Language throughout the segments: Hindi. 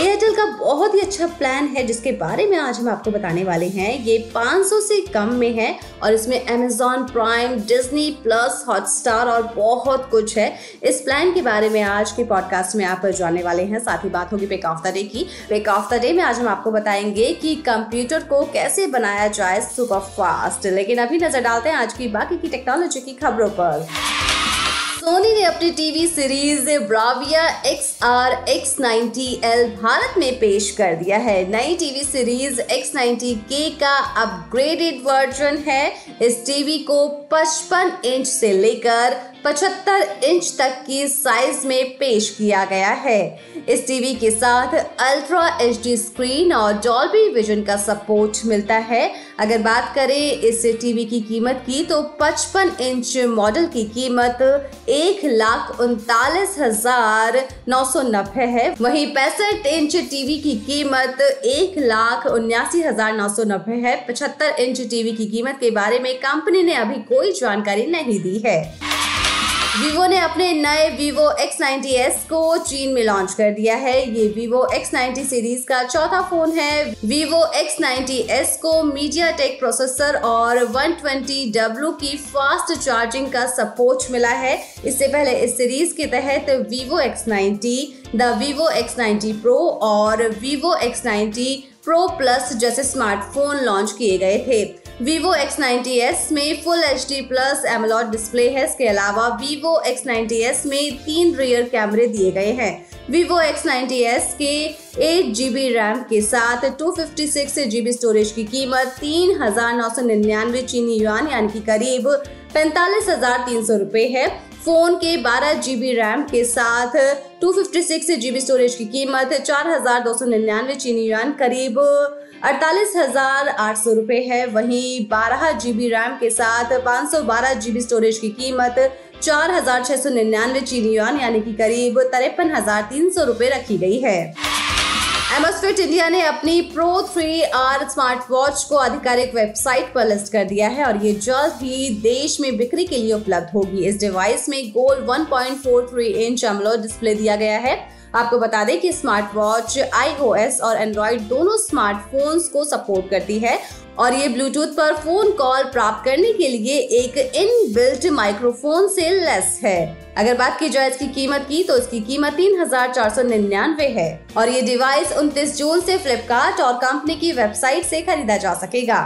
एयरटेल का बहुत ही अच्छा प्लान है जिसके बारे में आज हम आपको बताने वाले हैं। ये 500 से कम में है और इसमें Amazon Prime, Disney Plus, Hotstar और बहुत कुछ है। इस प्लान के बारे में आज के पॉडकास्ट में आप जानने वाले हैं। साथ ही बात होगी पिक ऑफ द डे की। पिक ऑफ द डे में आज हम आपको बताएंगे कि कंप्यूटर को कैसे बनाया जाए सुपर फास्ट। लेकिन अभी नजर डालते हैं आज की बाकी की टेक्नोलॉजी की खबरों पर। सोनी ने अपनी TV series Bravia XR X90L Bharat में पेश कर दिया है। नई टीवी सीरीज X90K का अपग्रेडेड वर्जन है। इस टीवी को 55 इंच से लेकर 75 इंच तक की साइज में पेश किया गया है। इस टीवी के साथ अल्ट्रा HD स्क्रीन और डॉल्बी विजन का सपोर्ट मिलता है। अगर बात करें इस टीवी की कीमत की तो 55 इंच मॉडल की कीमत 1,39,990 है। वहीं 65 इंच टीवी की कीमत 1,79,990 है। 75 इंच टीवी की कीमत के बारे में कंपनी ने अभी कोई जानकारी नहीं दी है। वीवो ने अपने नए vivo X90s को चीन में लॉन्च कर दिया है। ये vivo X90 सीरीज का चौथा फोन है। vivo X90s को MediaTek प्रोसेसर और 120W की फास्ट चार्जिंग का सपोर्ट मिला है। इससे पहले इस सीरीज के तहत vivo X90, the vivo X90 Pro और vivo X90 Pro Plus जैसे स्मार्टफोन लॉन्च किए गए थे। vivo X90s में फुल HD+ AMOLED डिस्प्ले है। इसके अलावा vivo X90s में 3 रियर कैमरे दिए गए हैं। vivo X90s के 8GB रैम के साथ 256GB स्टोरेज की कीमत 3,999 चीनी युआन यानी कि करीब 45,300 रुपये है। फोन के 12GB रैम के साथ 256GB स्टोरेज की कीमत 4,299 चीनी युआन करीब 48,800 रुपये है। वहीं 12GB रैम के साथ 512GB स्टोरेज की कीमत 4,699 चीनी युआन यानी कि करीब 53,300 रुपये रखी गई है। एमसफिट इंडिया ने अपनी Pro 3R स्मार्ट वॉच को आधिकारिक वेबसाइट पर लिस्ट कर दिया है और ये जल्द ही देश में बिक्री के लिए उपलब्ध होगी। इस डिवाइस में गोल 1.43 इंच AMOLED डिस्प्ले दिया गया है। आपको बता दें कि स्मार्ट वॉच iOS और Android दोनों स्मार्टफोन्स को सपोर्ट करती है और ये ब्लूटूथ पर फोन कॉल प्राप्त करने के लिए एक इनबिल्ट माइक्रोफोन से लेस है। अगर बात की जाए इसकी कीमत की तो इसकी कीमत 3,499 है और ये डिवाइस 29 जून से फ्लिपकार्ट और कंपनी की वेबसाइट से खरीदा जा सकेगा।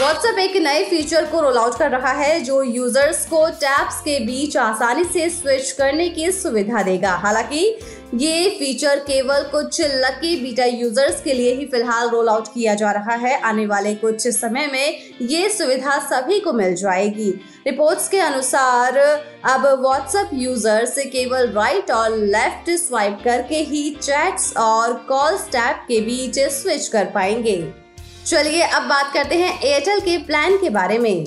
WhatsApp एक नए फीचर को रोल आउट कर रहा है जो यूजर्स को टैब्स के बीच आसानी से स्विच करने की सुविधा देगा। हालांकि ये फीचर केवल कुछ लकी बीटा यूजर्स के लिए ही फिलहाल रोल आउट किया जा रहा है। आने वाले कुछ समय में ये सुविधा सभी को मिल जाएगी। रिपोर्ट्स के अनुसार अब WhatsApp यूजर्स केवल राइट और लेफ्ट स्वाइप करके ही चैट्स और कॉल्स टैब के बीच स्विच कर पाएंगे। चलिए अब बात करते हैं एयरटेल के प्लान के बारे में।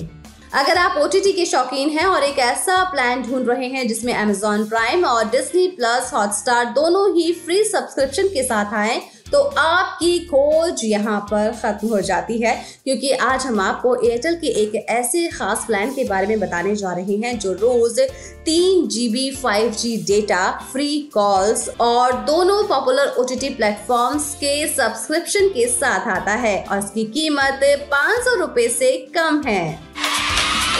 अगर आप OTT के शौकीन हैं और एक ऐसा प्लान ढूंढ रहे हैं जिसमें Amazon Prime और Disney Plus Hotstar दोनों ही फ्री सब्सक्रिप्शन के साथ आएं तो आपकी खोज यहाँ पर खत्म हो जाती है, क्योंकि आज हम आपको एयरटेल के एक ऐसे खास प्लान के बारे में बताने जा रहे हैं जो रोज 3GB 5G data, free calls और दोनों पॉपुलर OTT प्लेटफॉर्म्स के सब्सक्रिप्शन के साथ आता है और इसकी कीमत 500 रुपये से कम है।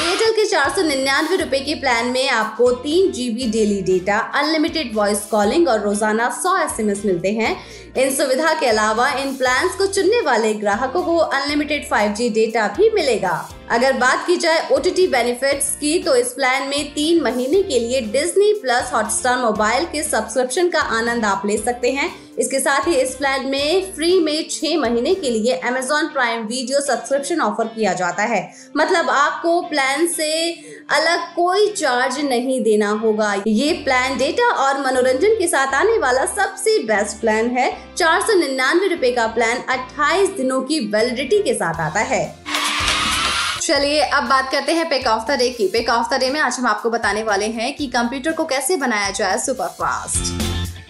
एयरटेल के 499 रुपए के प्लान में आपको 3GB daily data, unlimited voice calling और रोजाना 100 SMS मिलते हैं। इन सुविधा के अलावा इन प्लान्स को चुनने वाले ग्राहकों को अनलिमिटेड 5G डेटा भी मिलेगा। अगर बात की जाए OTT बेनिफिट्स की तो इस प्लान में 3 महीने के लिए Disney Plus Hotstar मोबाइल के सब्सक्रिप्शन का आनंद आप ले सकते हैं। इसके साथ ही इस प्लान में फ्री में 6 महीने के लिए Amazon Prime video subscription offer किया जाता है। मतलब आपको प्लान से अलग कोई चार्ज नहीं देना होगा। ये प्लान डेटा और मनोरंजन के साथ आने वाला सबसे बेस्ट प्लान है। 499 रुपए का प्लान 28 दिनों की वैलिडिटी के साथ आता है। चलिए अब बात करते हैं पिक ऑफ द डे की। पिक ऑफ द डे में आज हम आपको बताने वाले हैं कि कंप्यूटर को कैसे बनाया जाए सुपर फास्ट।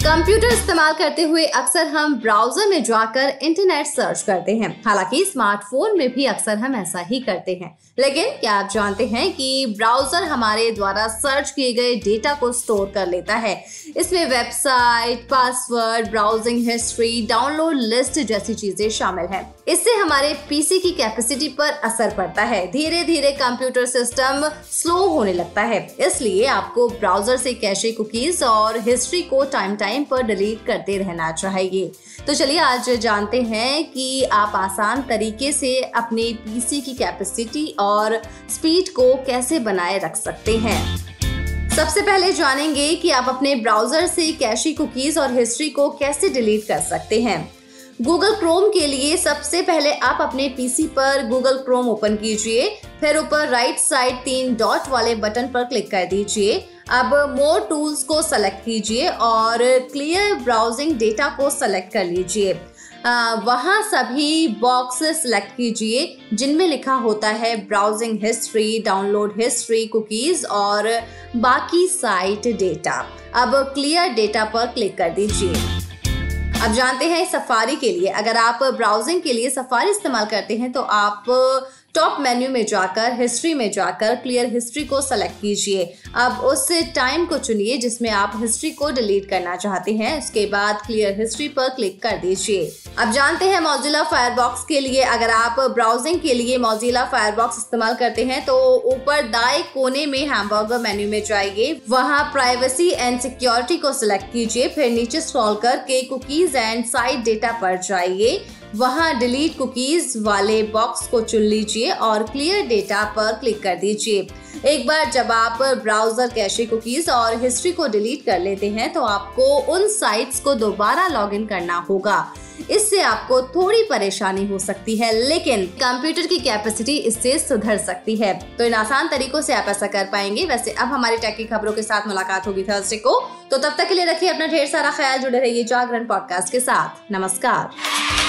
कंप्यूटर इस्तेमाल करते हुए अक्सर हम ब्राउजर में जाकर इंटरनेट सर्च करते हैं। हालांकि स्मार्टफोन में भी अक्सर हम ऐसा ही करते हैं, लेकिन क्या आप जानते हैं कि ब्राउजर हमारे द्वारा सर्च किए गए डेटा को स्टोर कर लेता है। इसमें website, password, browsing history, download list जैसी चीजें शामिल है। इससे हमारे पीसी की कैपेसिटी पर असर पड़ता है। धीरे धीरे कंप्यूटर सिस्टम स्लो होने लगता है, इसलिए आपको ब्राउजर से कैशे, कुकीज और हिस्ट्री को टाइम पर डिलीट करते रहना चाहिए। तो चलिए आज जानते हैं कि आप आसान तरीके से अपने पीसी की कैपेसिटी और स्पीड को कैसे बनाए रख सकते हैं। सबसे पहले जानेंगे कि आप अपने ब्राउजर से कैशे, कुकीज और हिस्ट्री को कैसे डिलीट कर सकते हैं। गूगल क्रोम के लिए सबसे पहले आप अपने पीसी पर गूगल क्रोम ओपन कीजिए, फिर ऊपर राइट साइड 3 डॉट वाले बटन पर क्लिक कर दीजिए। अब मोर टूल्स को सेलेक्ट कीजिए और क्लियर ब्राउजिंग डेटा को सेलेक्ट कर लीजिए। वहाँ सभी बॉक्स सेलेक्ट कीजिए जिनमें लिखा होता है browsing history, download history, cookies और बाकी साइट डेटा। अब क्लियर डेटा पर क्लिक कर दीजिए। अब जानते हैं सफारी के लिए, अगर आप ब्राउजिंग के लिए सफारी इस्तेमाल करते हैं तो आप टॉप मेन्यू में जाकर हिस्ट्री में जाकर क्लियर हिस्ट्री को सेलेक्ट कीजिए। अब उस टाइम को चुनिए जिसमें आप हिस्ट्री को डिलीट करना चाहते हैं, उसके बाद क्लियर हिस्ट्री पर क्लिक कर दीजिए। अब जानते हैं मोजिला फायरबॉक्स के लिए, अगर आप ब्राउजिंग के लिए मोजिला फायरबॉक्स इस्तेमाल करते हैं तो ऊपर दाएं कोने में हैमबर्गर मेन्यू में जाइए, वहाँ प्राइवेसी एंड सिक्योरिटी को सिलेक्ट कीजिए, फिर नीचे स्क्रॉल करके कुकीज एंड साइड डेटा पर जाइए, वहाँ डिलीट कुकीज वाले बॉक्स को चुन लीजिए और क्लियर डेटा पर क्लिक कर दीजिए। एक बार जब आप ब्राउजर कैशे, कुकीज और हिस्ट्री को डिलीट कर लेते हैं तो आपको उन साइट्स को दोबारा लॉगिन करना होगा। इससे आपको थोड़ी परेशानी हो सकती है, लेकिन कंप्यूटर की कैपेसिटी इससे सुधर सकती है। तो इन आसान तरीकों से आप ऐसा कर पाएंगे। वैसे अब हमारी टेक की खबरों के साथ मुलाकात होगी थर्सडे को, तो तब तक के लिए रखिए अपना ढेर सारा ख्याल, जुड़े रहिए जागरण पॉडकास्ट के साथ। नमस्कार।